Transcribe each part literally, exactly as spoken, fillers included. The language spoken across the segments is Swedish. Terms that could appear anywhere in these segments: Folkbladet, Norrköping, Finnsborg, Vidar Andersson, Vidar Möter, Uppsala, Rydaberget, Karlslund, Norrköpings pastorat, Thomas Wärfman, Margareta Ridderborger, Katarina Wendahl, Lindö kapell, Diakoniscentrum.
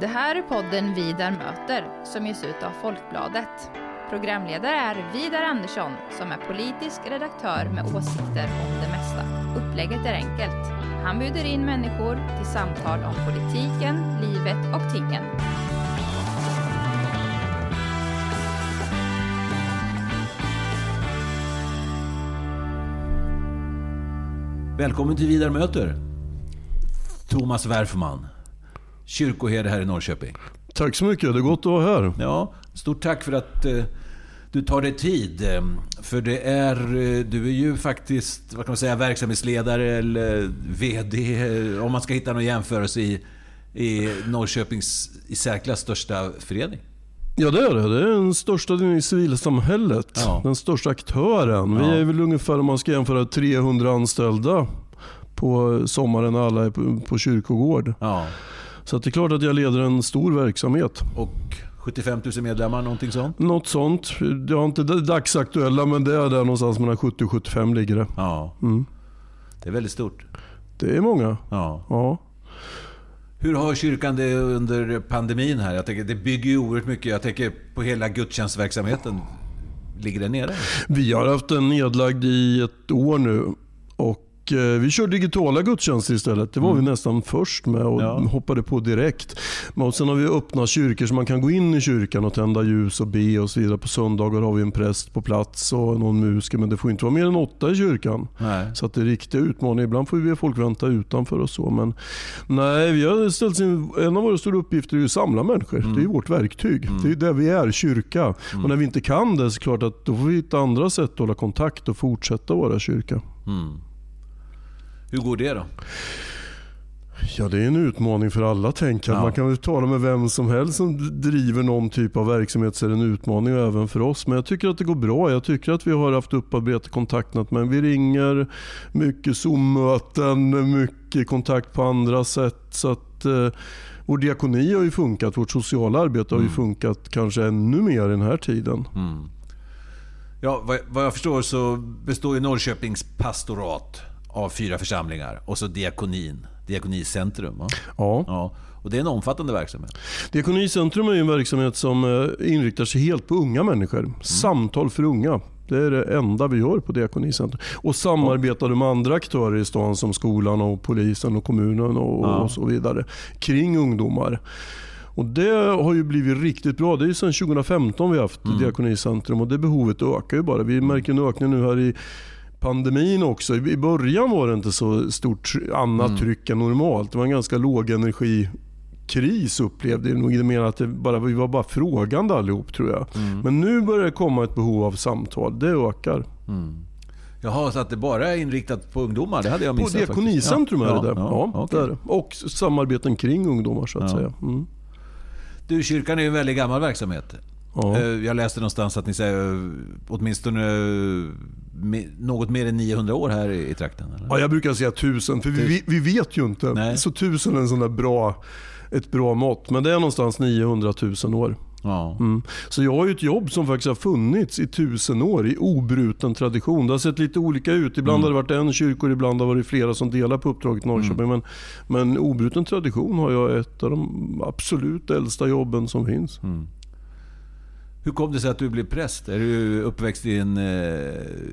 Det här är podden Vidar Möter som ges ut av Folkbladet. Programledare är Vidar Andersson som är politisk redaktör med åsikter om det mesta. Upplägget är enkelt. Han bjuder in människor till samtal om politiken, livet och tingen. Välkommen till Vidar Möter, Thomas Wärfman, kyrkoherde här i Norrköping. Tack så mycket, det är gott att vara här. Ja, stort tack för att eh, du tar dig tid. För det är, du är ju faktiskt, vad kan man säga, verksamhetsledare eller vd, om man ska hitta någon jämförelse i, i Norrköpings i särklass största förening. Ja, det är det. Det är den största i civilsamhället. Ja. Den största aktören. Ja. Vi är väl ungefär, om man ska jämföra, trehundra anställda på sommaren, alla är på, på kyrkogård. Ja. Så att det är klart att jag leder en stor verksamhet. Och sjuttiofem tusen medlemmar, någonting sånt? Något sånt. Det är inte dagsaktuella, men det är där någonstans mellan sjuttio och sjuttiofem ligger det. Ja. Mm. Det är väldigt stort. Det är många. Ja. Ja. Hur har kyrkan det under pandemin här? Jag tänker, det bygger ju oerhört mycket. Jag tänker på hela gudstjänstverksamheten. Ligger den nere? Vi har haft den nedlagd i ett år nu. Och eh, vi kör digitala gudstjänster istället. Det var mm. vi nästan först med och ja. hoppade på direkt. Men sen har vi öppna kyrkor så man kan gå in i kyrkan och tända ljus och be och så vidare. På söndagar har vi en präst på plats och någon musiker. Men det får inte vara mer än åtta i kyrkan. Nej. Så att det är riktiga utmaningar. Ibland får vi folk vänta utanför och så. Men nej, vi har ställt in, en av våra stora uppgifter är att samla människor. Mm. Det är vårt verktyg. Mm. Det är där vi är, kyrka. Mm. Och när vi inte kan det, så klart att då får vi hitta andra sätt att hålla kontakt och fortsätta vara kyrka. Mm. Hur går det då? Ja, det är en utmaning för alla, tänker jag. Man kan väl tala med vem som helst som driver någon typ av verksamhet, så är det en utmaning även för oss. Men jag tycker att det går bra. Jag tycker att vi har haft upparbete kontaktnät, men vi ringer mycket Zoom-möten, mycket kontakt på andra sätt. Så att eh, vår diakoni har ju funkat, vårt sociala arbete har ju mm. funkat kanske ännu mer den här tiden. Mm. Ja, vad, vad jag förstår så består ju Norrköpings pastorat av fyra församlingar och så diakonin. Diakoniscentrum. Ja. Ja. Ja. Och det är en omfattande verksamhet. Diakoniscentrum är en verksamhet som inriktar sig helt på unga människor. Mm. Samtal för unga. Det är det enda vi gör på Diakoniscentrum. Och samarbetar med andra aktörer i stan som skolan och polisen och kommunen och, ja. och så vidare kring ungdomar. Och det har ju blivit riktigt bra. Det är ju sedan tjugo femton vi har haft mm. Diakoniscentrum och det behovet ökar ju bara. Vi märker en ökning nu här i pandemin också. I början var det inte så stort annat mm. tryck än normalt. Det var en ganska låg energikris, upplevde jag nog. Det menar att det bara, vi var bara frågande allihop, tror jag. Mm. Men nu börjar det komma ett behov av samtal. Det ökar. Mm. Jaha, så att det bara är inriktat på ungdomar. Det hade jag missat. På Diakoniscentrum ja. är det ja, ja, ja, okay. där. Och samarbeten kring ungdomar, så att ja. säga. Mm. Du, kyrkan är ju en väldigt gammal verksamhet. Ja. Jag läste någonstans att ni säger åtminstone något mer än niohundra år här i trakten, eller? Ja, jag brukar säga tusen, för vi, vi vet ju inte. Nej. Så tusen är en sån där bra, ett bra mått, men det är någonstans niohundratusen år. Ja. Mm. Så jag har ju ett jobb som faktiskt har funnits i tusen år i obruten tradition. Det har sett lite olika ut. Ibland mm. har det varit en kyrkor, ibland har det varit flera som delar på uppdraget i Norrköping. Mm. Men, men obruten tradition har jag ett av de absolut äldsta jobben som finns. Mm. Hur kom det sig att du blev präst? Är du uppväxt i en,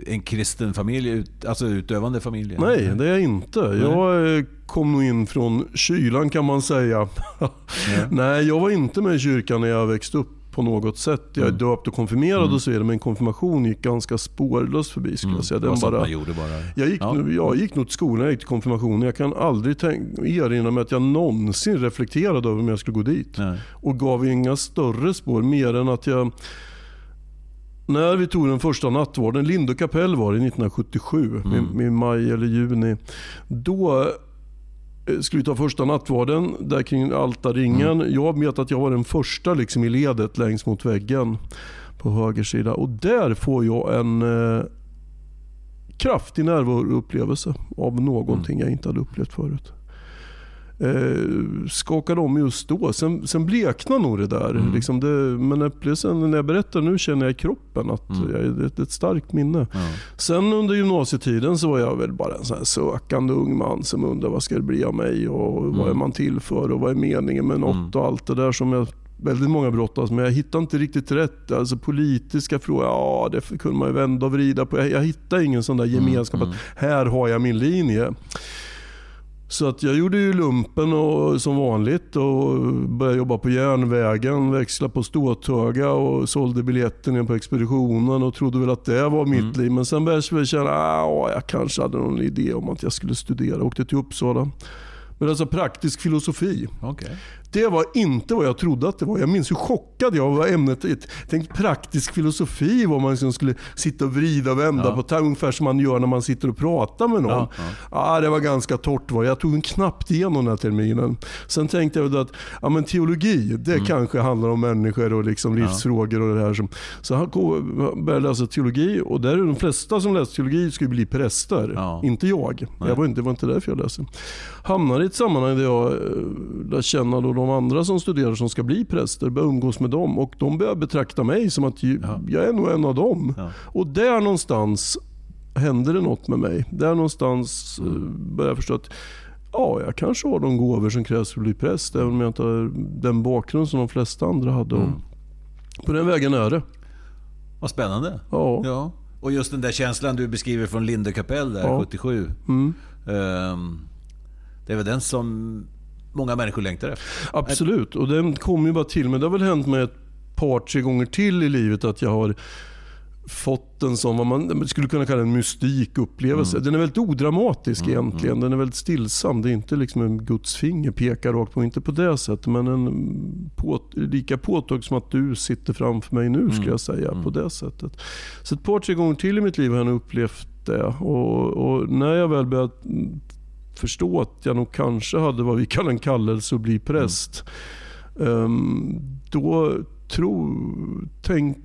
en kristen familj, ut, alltså utövande familj? Nej, det är jag inte. Jag kom nog in från kylan, kan man säga. Ja. Nej, jag var inte med i kyrkan när jag växte upp på något sätt. Jag är mm. döpt och konfirmerad mm. och så vidare, men konfirmation gick ganska spårlöst förbi, skulle jag säga. Den bara, man gjorde bara. Jag gick, ja. jag gick nog till skolan, jag gick till konfirmationen. Jag kan aldrig tänka, erinra mig att jag någonsin reflekterade över om jag skulle gå dit. Nej. Och gav inga större spår mer än att jag, när vi tog den första nattvarden, Lindö kapell var det nittonhundrasjuttiosju mm. i, i maj eller juni, då skulle vi ta första nattvarden där kring altarringen. Mm. Jag vet att jag var den första liksom i ledet längs mot väggen på höger sida. Och där får jag en eh, kraftig närvaroupplevelse av någonting mm. jag inte hade upplevt förut. eh, skakade om just då. Sen, sen bleknade nog det där. Mm. Liksom det, men när jag berättar nu känner jag i kroppen att mm. jag, det är ett starkt minne. Ja. Sen under gymnasietiden så var jag väl bara en sån här sökande ung man som undrar vad ska det bli av mig och mm. vad är man till för och vad är meningen med något mm. och allt det där som jag väldigt många brottas, men jag hittar inte riktigt rätt. Alltså politiska frågor, ja det kunde man ju vända och vrida på. Jag, jag hittar ingen sån där gemenskap mm, mm. att här har jag min linje. Så att jag gjorde ju lumpen och, som vanligt och började jobba på järnvägen, växla på ståtöga och sålde biljetten på expeditionen och trodde väl att det var mitt mm. liv. Men sen började jag känna att jag kanske hade någon idé om att jag skulle studera. Jag åkte till Uppsala. Men alltså praktisk filosofi. Okay. Det var inte vad jag trodde att det var. Jag minns hur chockad jag var ämnet. Tänk praktisk filosofi, vad man liksom skulle sitta och vrida och vända ja. På. Det ungefär som man gör när man sitter och pratar med någon. Ja, ja. Ah, det var ganska torrt. Var. Jag tog en knappt igenom den här terminen. Sen tänkte jag att ja, men teologi, det mm. kanske handlar om människor och liksom livsfrågor och det här. Som. Så han började läsa teologi och där är de flesta som läser teologi skulle bli präster. Ja. Inte jag. jag var inte, det var inte därför jag läste. Hamnade i ett sammanhang där jag lär känna då de andra som studerar som ska bli präster, börjar umgås med dem och de börjar betrakta mig som att ju, ja. jag är nog en av dem. Ja. Och där någonstans händer det något med mig. Där någonstans mm. börjar jag förstå att ja, jag kanske har de gåvor som krävs för att bli präst, även om jag inte har den bakgrund som de flesta andra hade. Mm. På den vägen är det. Vad spännande. Ja. ja. Och just den där känslan du beskriver från Lindö kapell där, ja. sjuttiosju. Mm. Um, det är väl den som många människor längtar efter. Absolut, och den kommer ju bara till. Men det har väl hänt mig ett par, tre gånger till i livet att jag har fått en sån, vad man skulle kunna kalla en mystikupplevelse. Mm. Den är väldigt odramatisk mm. egentligen. Den är väldigt stillsam. Det är inte liksom en Guds finger pekar rakt på, inte på det sättet. Men en på, lika påtag som att du sitter framför mig nu, skulle jag säga, mm. på det sättet. Så ett par, tre gånger till i mitt liv har jag upplevt det. Och, och när jag väl börjat förstå att jag nog kanske hade vad vi kallar en kallelse att bli präst. Mm. Um, då tro, tänk,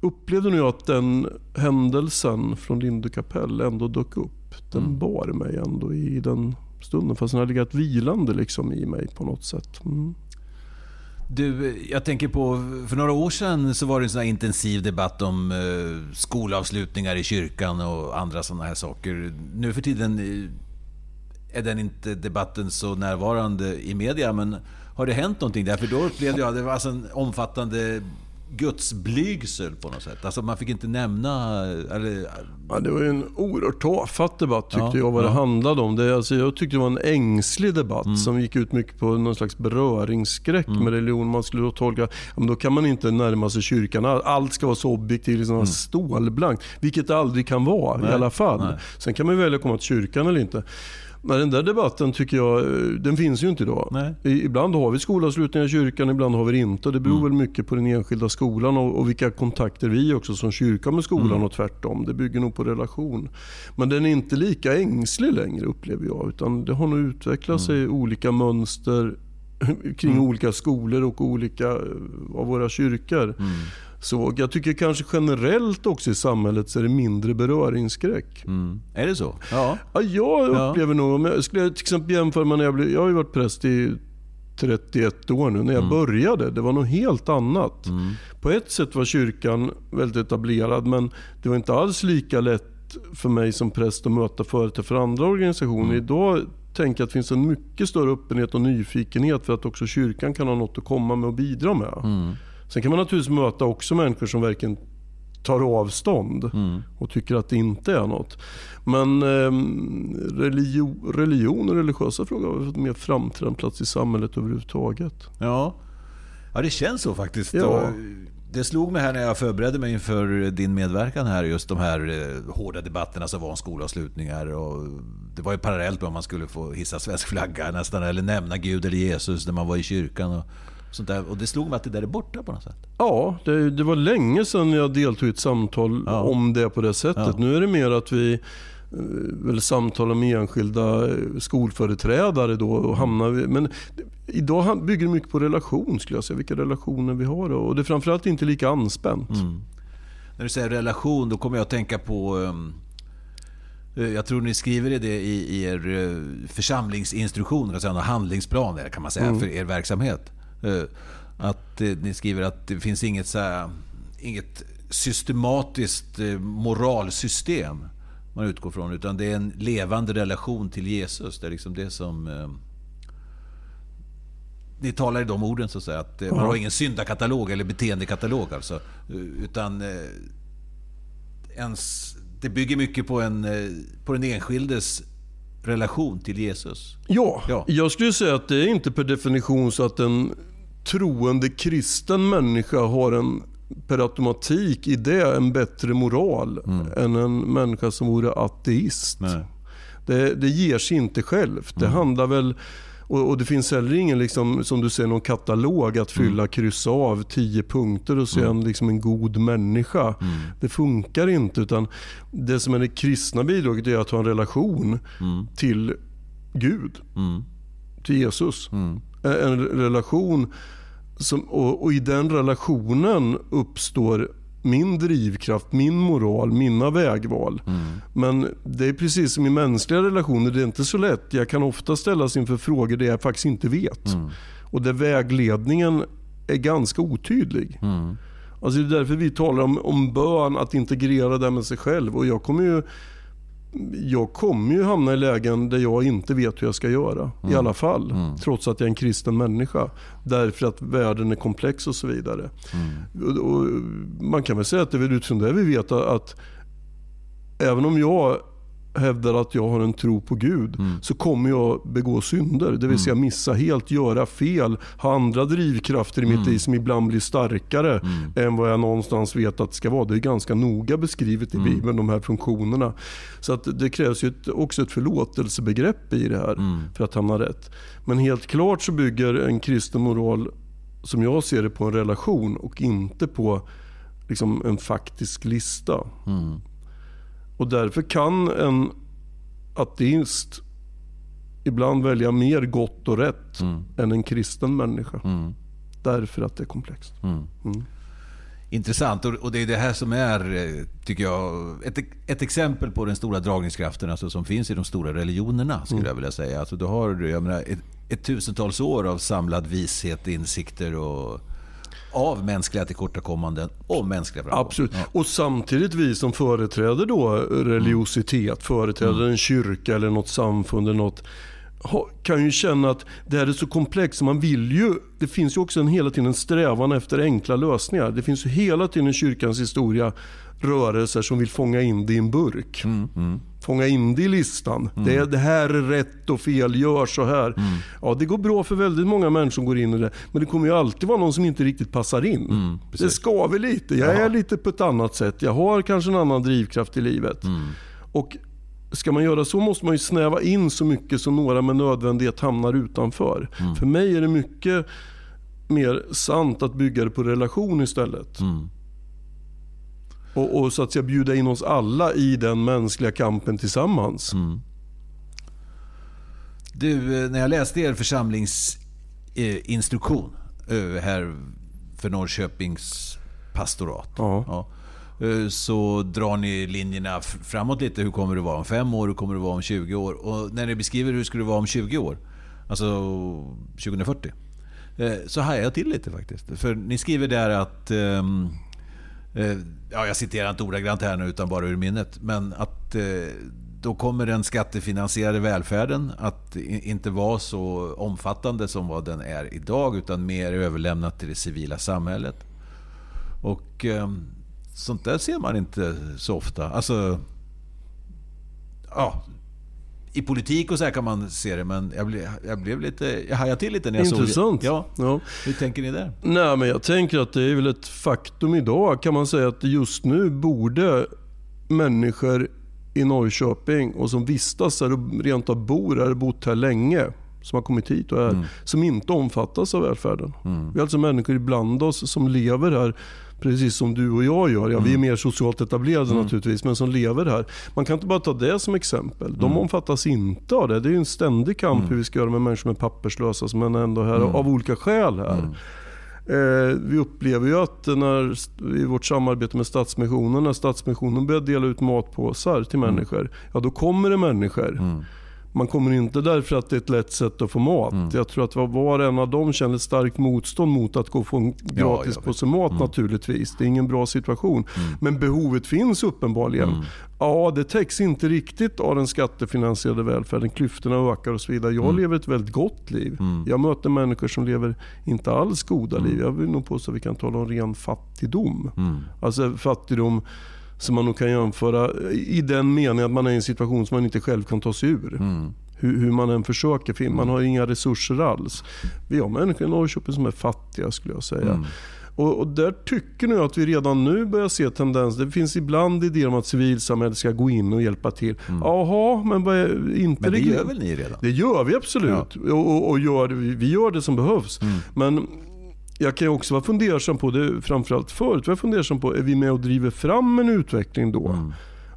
upplevde nu jag att den händelsen från Lindö kapell ändå dök upp. Den mm. bar mig ändå i den stunden, fast den hade legat vilande liksom i mig på något sätt. Mm. Du, jag tänker på, för några år sedan så var det en sån här intensiv debatt om eh, skolavslutningar i kyrkan och andra sådana här saker. Nu för tiden är den inte debatten så närvarande i media, men har det hänt någonting där? För då upplevde jag att det var alltså en omfattande gudsblygsel på något sätt. Alltså man fick inte nämna... Eller... Ja, det var ju en oerhört tafatt debatt tyckte ja, jag vad ja. det handlade om. Det, alltså, jag tyckte det var en ängslig debatt mm. som gick ut mycket på någon slags beröringsskräck mm. med religion. Man skulle då tolka, ja, men då kan man inte närma sig kyrkan. Allt ska vara så objektivt, liksom mm. stålblankt, vilket det aldrig kan vara nej, i alla fall. Nej. Sen kan man välja att komma till kyrkan eller inte. Men den där debatten tycker jag, den finns ju inte idag. Nej. Ibland har vi skolavslutningar i kyrkan, ibland har vi det inte. Det beror mm. väl mycket på den enskilda skolan och, och vilka kontakter vi också som kyrka med skolan mm. och tvärtom. Det bygger nog på relation. Men den är inte lika ängslig längre, upplever jag, utan det har nog utvecklat sig mm. olika mönster kring mm. olika skolor och olika av våra kyrkor. Mm. Så jag tycker kanske generellt också i samhället så är det mindre beröringsskräck. Mm. Är det så? Ja. Ja, jag upplever ja. nog, om jag skulle till exempel jämföra med när jag blev, jag har ju varit präst i trettioett år nu. När jag mm. började, det var något helt annat. Mm. På ett sätt var kyrkan väldigt etablerad, men det var inte alls lika lätt för mig som präst att möta företrädare för andra organisationer. Mm. Idag tänker jag att det finns en mycket större öppenhet och nyfikenhet för att också kyrkan kan ha något att komma med och bidra med. Mm. Sen kan man naturligtvis möta också människor som verkligen tar avstånd mm. och tycker att det inte är något. Men eh, religion, religion och religiösa frågor har fått mer framträdande plats i samhället överhuvudtaget. Ja, ja det känns så faktiskt. Ja. Det slog mig här när jag förberedde mig inför din medverkan här, just de här eh, hårda debatterna som var om skolavslutningar, och det var ju parallellt med om man skulle få hissa svensk flagga nästan eller nämna Gud eller Jesus när man var i kyrkan och sånt där. Och det slog mig att det där är borta på något sätt. Ja, det, det var länge sedan jag deltog i ett samtal ja. om det på det sättet. Ja. Nu är det mer att vi väl samtalar med enskilda skolföreträdare då och hamnar vi, men idag bygger det mycket på relation, skulle jag säga, vilka relationer vi har då. Och det är framförallt inte lika anspänt. Mm. När du säger relation, då kommer jag att tänka på Jag tror ni skriver det i, i er församlingsinstruktioner, alltså handlingsplaner kan man säga, mm. för er verksamhet. Att ni skriver att det finns inget, så här, inget systematiskt moralsystem man utgår från, utan det är en levande relation till Jesus. Det är liksom det som... Ni talar i de orden så att säga, att man har ingen syndakatalog eller beteendekatalog alltså, utan ens... Det bygger mycket på, en, på den enskildes relation till Jesus. Ja, ja, jag skulle säga att det är inte per definition så att en troende kristen människa har en per automatik i det en bättre moral mm. än en människa som vore ateist. Det, det ger sig inte självt. Det mm. handlar väl... Och, och det finns heller ingen, liksom, som du säger, någon katalog att fylla mm. kryss av tio punkter och sen mm. liksom en god människa. Mm. Det funkar inte, utan det som är det kristna bidraget är att ha en relation mm. till Gud, mm. till Jesus. Mm. En relation som, och, och i den relationen uppstår min drivkraft, min moral, mina vägval. Mm. Men det är precis som i mänskliga relationer, det är inte så lätt. Jag kan ofta ställas inför frågor där jag faktiskt inte vet. Mm. Och där vägledningen är ganska otydlig. Mm. Alltså det är därför vi talar om, om bön, att integrera det med sig själv. Och jag kommer ju jag kommer ju hamna i lägen där jag inte vet hur jag ska göra. Mm. I alla fall. Mm. Trots att jag är en kristen människa. Därför att världen är komplex och så vidare. Mm. Och, och man kan väl säga att det är utifrån det vi vet att, att även om jag hävdar att jag har en tro på Gud mm. så kommer jag begå synder. Det vill säga missa helt, göra fel, ha andra drivkrafter i mitt mm. liv som ibland blir starkare mm. än vad jag någonstans vet att det ska vara. Det är ganska noga beskrivet i Bibeln, mm. de här funktionerna. Så att det krävs ju ett, också ett förlåtelsebegrepp i det här mm. för att hamna rätt. Men helt klart så bygger en kristen moral, som jag ser det, på en relation och inte på liksom en faktisk lista. Mm. Och därför kan en ateist ibland välja mer gott och rätt mm. än en kristen människa. Mm. Därför att det är komplext. Mm. Mm. Intressant. Och det är det här som är, tycker jag, ett, ett exempel på den stora dragningskraften alltså, som finns i de stora religionerna, skulle mm. jag vilja säga. Alltså, du har jag menar, ett, ett tusentals år av samlad vishet, insikter och... av mänskliga tillkortakommanden och mänskliga framgångar. Absolut. Ja. Och samtidigt vi som företräder då religiositet, företräder mm. en kyrka eller något samfund eller något, kan ju känna att det här är så komplext. Man vill ju, det finns ju också en, hela tiden en strävan efter enkla lösningar. Det finns ju hela tiden i kyrkans historia rörelser som vill fånga in det i en burk. Mm. Mm. Fånga in det i listan. Mm. Det, det här är rätt och fel, gör så här. Mm. Ja, det går bra för väldigt många människor som går in i det. Men det kommer ju alltid vara någon som inte riktigt passar in. Mm, det skaver lite. Jag Jaha. är lite på ett annat sätt. Jag har kanske en annan drivkraft i livet. Mm. Och ska man göra så måste man ju snäva in så mycket som några med nödvändighet hamnar utanför. Mm. För mig är det mycket mer sant att bygga det på relation istället. Mm. Och, och så att jag bjuder in oss alla i den mänskliga kampen tillsammans. Mm. Du, när jag läste er församlingsinstruktion här för Norrköpings pastorat, ja, så drar ni linjerna framåt lite. Hur kommer det vara om fem år? Hur kommer det vara om tjugo år? Och när ni beskriver hur skulle det vara om tjugo år, alltså tjugo fyrtio, så hajar jag till lite faktiskt. För ni skriver där att... Ja, jag citerar inte ordagrant här nu utan bara ur minnet, men att eh, då kommer den skattefinansierade välfärden att in, inte vara så omfattande som vad den är idag, utan mer överlämnat till det civila samhället. Och eh, sånt där ser man inte så ofta. Alltså, ja, i politik och så här kan man se det, men jag blev, jag blev lite, jag hajade till lite när jag Intressant. såg det. Ja. Ja. Hur tänker ni där? Nej, men jag tänker att det är väl ett faktum idag, kan man säga, att just nu borde människor i Norrköping och som vistas här och rent av bor här, bott här länge, som har kommit hit och är, mm. som inte omfattas av välfärden. Mm. Vi är alltså människor ibland oss som lever här precis som du och jag gör. Ja, mm. vi är mer socialt etablerade mm. naturligtvis, men som lever här. Man kan inte bara ta det som exempel. De mm. omfattas inte av det. Det är ju en ständig kamp mm. hur vi ska göra med människor som är papperslösa, som är ändå här mm. av olika skäl här. Eh, vi upplever ju att när, i vårt samarbete med Stadsmissionen, när Stadsmissionen börjar dela ut matpåsar till mm. människor, ja då kommer det människor. Mm. Man kommer inte därför att det är ett lätt sätt att få mat. Mm. Jag tror att var och en av dem känner starkt motstånd mot att gå och få en gratis ja, påse mat mm. naturligtvis. Det är ingen bra situation. Mm. Men behovet finns uppenbarligen. Mm. Ja, det täcks inte riktigt av den skattefinansierade välfärden. Klyftorna ökar och så vidare. Jag mm. lever ett väldigt gott liv. Mm. Jag möter människor som lever inte alls goda mm. liv. Jag vill nog påstå att vi kan tala om ren fattigdom. Mm. Alltså fattigdom som man nog kan jämföra i den meningen att man är i en situation som man inte själv kan ta sig ur. Mm. Hur, hur man än försöker. Man har inga resurser alls. Vi har människor i Norrköping som är fattiga, skulle jag säga. Mm. Och, och där tycker jag att vi redan nu börjar se tendenser. Det finns ibland idéer om att civilsamhället ska gå in och hjälpa till. Mm. Jaha, men vad är inte men det gör väl ni redan? Det gör vi absolut. Ja. Och, och, och gör, vi gör det som behövs. Mm. Men jag kan också vara fundersam på det, framförallt förut. Jag funderar på, är vi med och driver fram en utveckling då? Mm.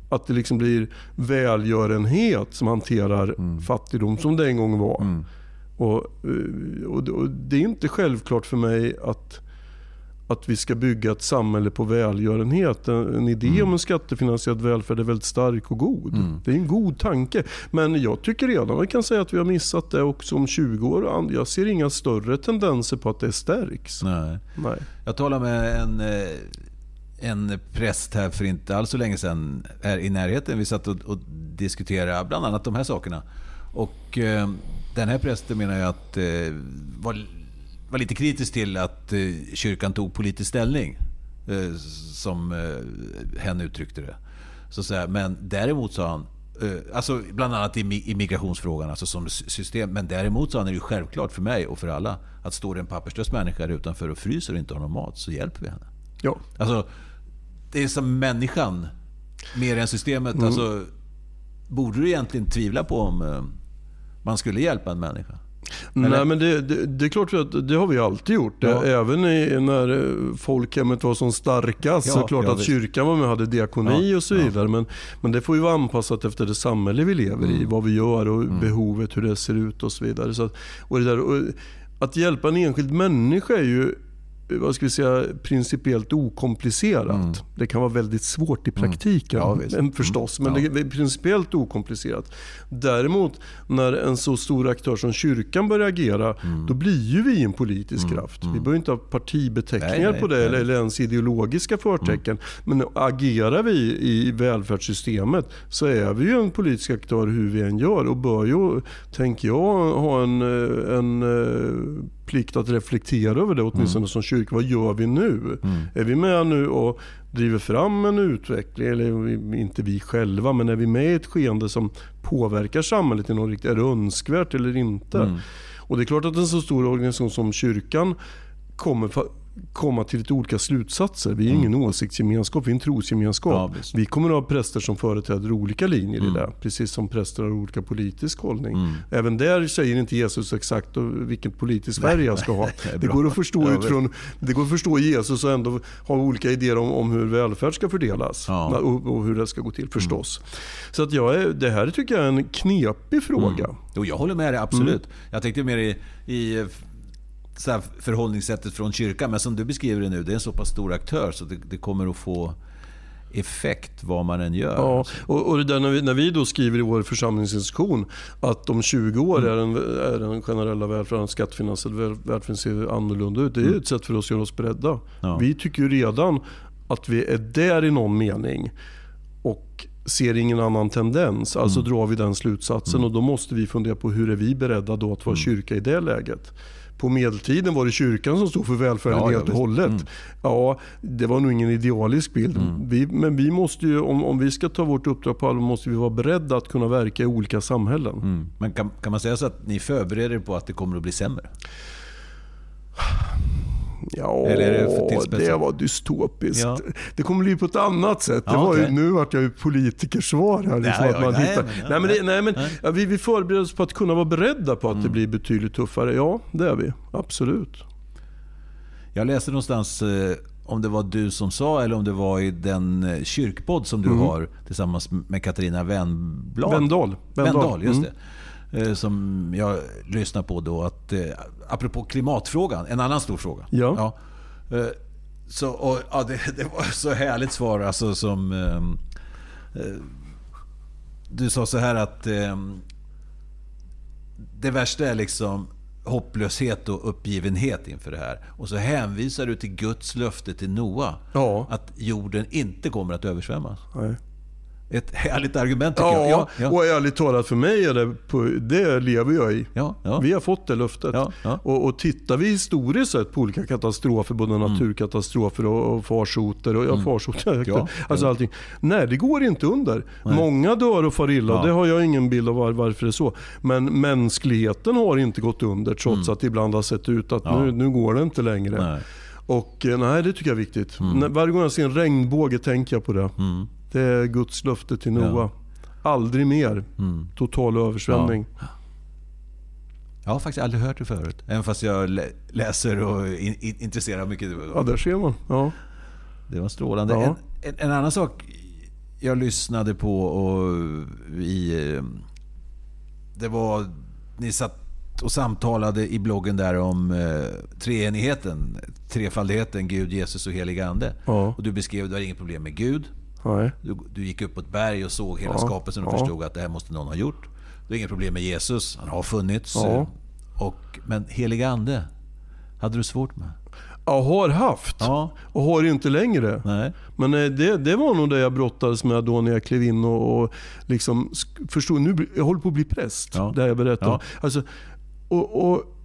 Att det liksom blir välgörenhet som hanterar mm. fattigdom som det en gång var. Mm. Och, och, och det är inte självklart för mig att, att vi ska bygga ett samhälle på välgörenhet. En, en idé mm. om en skattefinansierad välfärd är väldigt stark och god. Mm. Det är en god tanke. Men jag tycker redan man kan säga att vi har missat det också om tjugo år. Jag ser inga större tendenser på att det stärks. Nej. Nej. Jag talade med en, en präst här för inte alls så länge sedan här i närheten. Vi satt och, och diskuterade bland annat de här sakerna. Och eh, den här prästen menar jag att eh, var var lite kritisk till att eh, kyrkan tog politisk ställning eh, som eh, hen uttryckte det. Så, så här, men däremot sa han eh, alltså bland annat i, i migrationsfrågan alltså som system, men däremot sa han är det ju självklart för mig och för alla att står det en papperslös människa utanför och fryser och inte har någon mat så hjälper vi henne. Ja. Alltså det är som människan mer än systemet mm. alltså borde du egentligen tvivla på om eh, man skulle hjälpa en människa. Eller? Nej, men det, det, det är klart att det har vi alltid gjort. Ja. Även i, när folkhemmet var som starkast ja, så är det klart ja, att visst. Kyrkan var med hade diakoni ja, och så vidare. Ja. Men, men det får ju vara anpassat efter det samhälle vi lever i. Mm. Vad vi gör och mm. behovet, hur det ser ut och så vidare. Så att, och det där, och att hjälpa en enskild människa är ju vad ska vi säga, principiellt okomplicerat. Mm. Det kan vara väldigt svårt i praktiken mm. ja, men förstås, mm. men ja. Det är principiellt okomplicerat. Däremot när en så stor aktör som kyrkan börjar agera, mm. då blir ju vi en politisk mm. kraft. Vi bör inte ha partibeteckningar nej, på det nej, eller, eller ens ideologiska förtecken. Mm. Men agerar vi i välfärdssystemet så är vi ju en politisk aktör hur vi än gör och bör ju, tänker jag, ha en, en plikt att reflektera över det åtminstone mm. som kyrka. Vad gör vi nu? Mm. Är vi med nu och driver fram en utveckling eller inte vi själva men är vi med i ett skeende som påverkar samhället i någon riktning? Är det önskvärt eller inte? Mm. Och det är klart att en så stor organisation som kyrkan kommer fa- komma till lite olika slutsatser. Vi är mm. ingen åsiktsgemenskap, vi är en trosgemenskap. Ja, vi kommer att ha präster som företräder olika linjer mm. i det. Precis som präster har olika politisk hållning. Mm. Även där säger inte Jesus exakt vilken politisk färg jag ska ha. Det går att förstå utifrån, det går att förstå Jesus och ändå ha olika idéer om, om hur välfärd ska fördelas ja. och, och hur det ska gå till förstås. Mm. Så att jag är, det här tycker jag är en knepig fråga. Mm. Jo, jag håller med dig, absolut. Mm. Jag tänkte mer i, i så här förhållningssättet från kyrkan, men som du beskriver det nu, det är en så pass stor aktör så det, det kommer att få effekt vad man än gör. Ja, och, och det där när vi, när vi då skriver i vår församlingsinstitution att om tjugo år mm. är, den, är den generella välfärden, skattefinansierade välfärden ser annorlunda ut. Det är mm. ett sätt för oss att göra oss beredda. Ja. Vi tycker ju redan att vi är där i någon mening och ser ingen annan tendens. Alltså mm. drar vi den slutsatsen mm. och då måste vi fundera på hur är vi beredda då att vara mm. kyrka i det läget. På medeltiden var det kyrkan som stod för välfärden ja, helt och hållet. Mm. Ja, det var nog ingen idealisk bild. Mm. Vi, men vi måste ju, om, om vi ska ta vårt uppdrag på allvar måste vi vara beredda att kunna verka i olika samhällen. Mm. Men kan, kan man säga så att ni förbereder er på att det kommer att bli sämre? Ja, det, det var dystopiskt. Ja. Det kommer bli på ett annat sätt. Ja, det var okay. ju, nu vart jag ju politikersvar här. Liksom nej, att man nej, hittar. Men, nej, men, det, nej, men nej. Ja, vi, vi förbereder oss på att kunna vara beredda på att mm. det blir betydligt tuffare. Ja, det är vi. Absolut. Jag läste någonstans eh, om det var du som sa eller om det var i den kyrkpodd som du mm. har tillsammans med Katarina Wendahl. Wendahl, just mm. det. eh, som jag lyssnar på då, att eh, apropå klimatfrågan, en annan stor fråga. Ja. Ja. Eh, så och, ja, det, det var så härligt svar, alltså, som eh, eh, du sa så här att eh, det värsta är liksom hopplöshet och uppgivenhet inför det här. Och så hänvisar du till Guds löfte till Noa, ja, att jorden inte kommer att översvämmas. Nej. Ett härligt argument tycker ja, jag. Ja, ja. Och ärligt talat, för mig är det, på, det lever jag i. Ja, ja. Vi har fått det löftet. Ja, ja. Och, och tittar vi historiskt sett på olika katastrofer, både mm. naturkatastrofer och, och farsoter och mm. farsoter, ja, alltså ja. allting. Nej, det går inte under. Nej. Många dör och far illa, ja. det har jag ingen bild av var, varför det är så. Men mänskligheten har inte gått under, trots mm. att ibland har sett ut att ja. nu, nu går det inte längre. Nej. Och nej, det tycker jag är viktigt. Mm. Varje gång jag ser en regnbåge tänker jag på det. Mm. Det är Guds löfte till Noa. Ja. Aldrig mer mm. total översvämning. Ja. Jag har faktiskt aldrig hört det förut. Även fast jag läser och in- intresserar mycket. Ja, där ser man. Ja. Det var strålande. Ja. En, en, en annan sak jag lyssnade på och i, det var ni satt och samtalade i bloggen där om eh, treenigheten, trefaldigheten, Gud, Jesus och helig ande. Ja. Och du beskrev att du har inget problem med Gud. Du, du gick upp på ett berg och såg hela ja, skapelsen och ja. förstod att det här måste någon ha gjort. Det är inget problem med Jesus, han har funnits. Ja. Och, men heliga ande hade du svårt med? Jag har haft ja. och har inte längre. Nej. Men det, det var nog det jag brottades med då när jag klev in och, och liksom förstod, nu, jag håller på att bli präst, ja. det jag berättade ja. alltså, och, och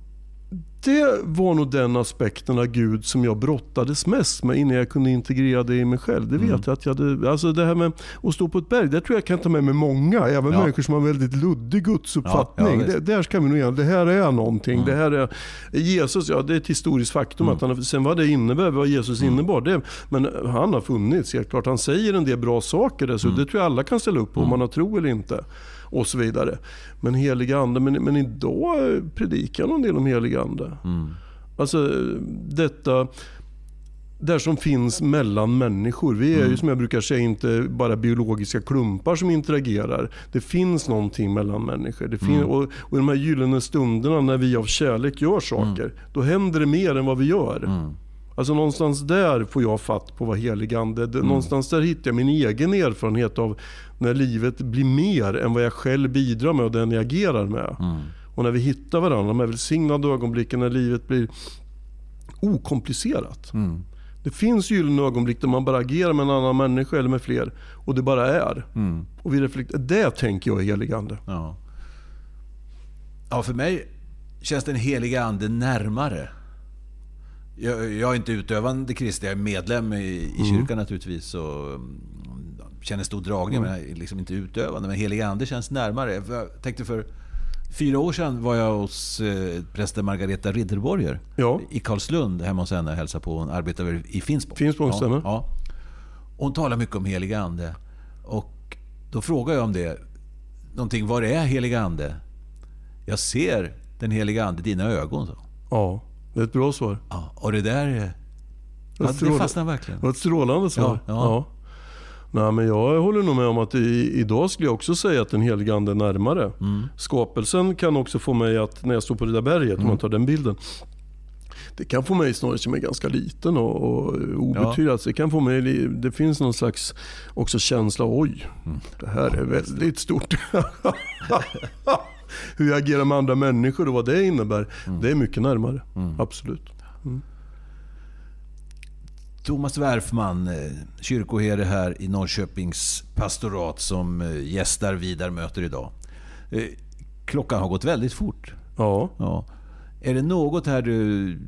det var nog den aspekten av Gud som jag brottades mest med innan jag kunde integrera det i mig själv. Det vet mm. jag att jag hade, alltså det här med att stå på ett berg, det tror jag kan ta med mig många, även ja. människor som har en väldigt luddig gudsuppfattning. Ja, ja, det, där ska vi nog igen, det här är någonting. Mm. Det här är Jesus, ja, det är ett historiskt faktum. Mm. Att han, sen vad det innebär, vad Jesus mm. innebar, det, men han har funnits, helt klart. Han säger en del bra saker där, så mm. det tror jag alla kan ställa upp på, mm. om man har tro eller inte. Och så vidare. Men heliga ande, men, men idag predikar någon del om heliga ande. Mm. Alltså detta där som finns mellan människor. Vi är mm. ju, som jag brukar säga, inte bara biologiska klumpar som interagerar. Det finns någonting mellan människor. Det fin- mm. och, och de här gyllene stunderna när vi av kärlek gör saker, mm. då händer det mer än vad vi gör. Mm. Alltså någonstans där får jag fatt på vad helig ande är. Mm. Någonstans där hittar jag min egen erfarenhet av när livet blir mer än vad jag själv bidrar med och den jag agerar med. Mm. Och när vi hittar varandra, de här välsignade ögonblicken när livet blir okomplicerat. Mm. Det finns gyllene ögonblick där man bara agerar med en annan människa eller med fler. Och det bara är. Mm. Och vi reflekterar. Det tänker jag är helig ande. Ja. Ja, för mig känns den heliga ande närmare. Jag, jag är inte utövande kristen, jag är medlem i, i mm. kyrkan naturligtvis och känner stor dragning, mm. men jag är liksom inte utövande. Men heliga ande känns närmare. Jag tänkte, för fyra år sedan var jag hos eh, prästen Margareta Ridderborger ja. i Karlslund, hemma hos henne, och hälsade på. Hon arbetar i Finnsborg. Finnsborg ja, ja. Hon talar mycket om heliga ande. Och då frågar jag om det. Någonting, vad är heliga ande? Jag ser den heliga ande i dina ögon. Så. Ja. Det är ett bra svar. Ja, och det där ja, det fastnar verkligen. Det var ett strålande svar. Ja, ja. Ja. Nej, men jag håller nog med om att i, idag skulle jag också säga att den helige ande är närmare. Mm. Skapelsen kan också få mig att, när jag står på Rydaberget, mm. om man tar den bilden, det kan få mig snarare som är ganska liten och, och obetydlig. Ja. Det kan få mig, det finns någon slags också känsla, oj, mm. det här är väldigt stort. Hur jag agerar med andra människor och vad det innebär, mm. det är mycket närmare. Mm. Absolut. Mm. Thomas Wärfman, kyrkoherde här i Norrköpings pastorat, som gästar Vidar Möter idag. Klockan har gått väldigt fort. Ja. Ja. Är det något här du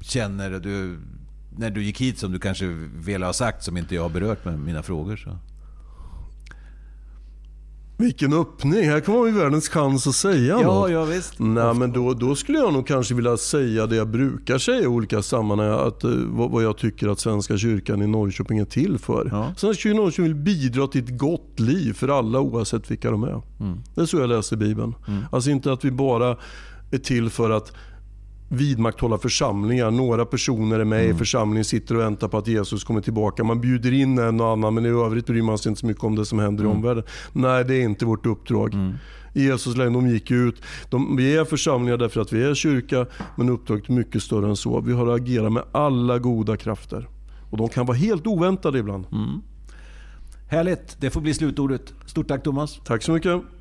känner du, när du gick hit, som du kanske vill ha sagt som inte jag har berört med mina frågor? Så? Vilken öppning, här kommer vi världens chans att säga ja, något. Ja, visst. Nej, men då, då skulle jag nog kanske vilja säga det jag brukar säga i olika sammanhang, att, vad, vad jag tycker att Svenska kyrkan i Norrköping är till för. Ja. Svenska kyrkan i Norrköping vill bidra till ett gott liv för alla oavsett vilka de är. Mm. Det är så jag läser Bibeln. Mm. Alltså inte att vi bara är till för att vidmakthålla församlingar. Några personer är med mm. i församlingen, sitter och väntar på att Jesus kommer tillbaka. Man bjuder in en och annan, men i övrigt bryr man sig inte så mycket om det som händer mm. i omvärlden. Nej, det är inte vårt uppdrag. Mm. Jesus lärde, de gick ut. De, vi är församlingar därför att vi är kyrka, men uppdraget är mycket större än så. Vi har att agera med alla goda krafter. Och de kan vara helt oväntade ibland. Mm. Härligt, det får bli slutordet. Stort tack Thomas. Tack så mycket.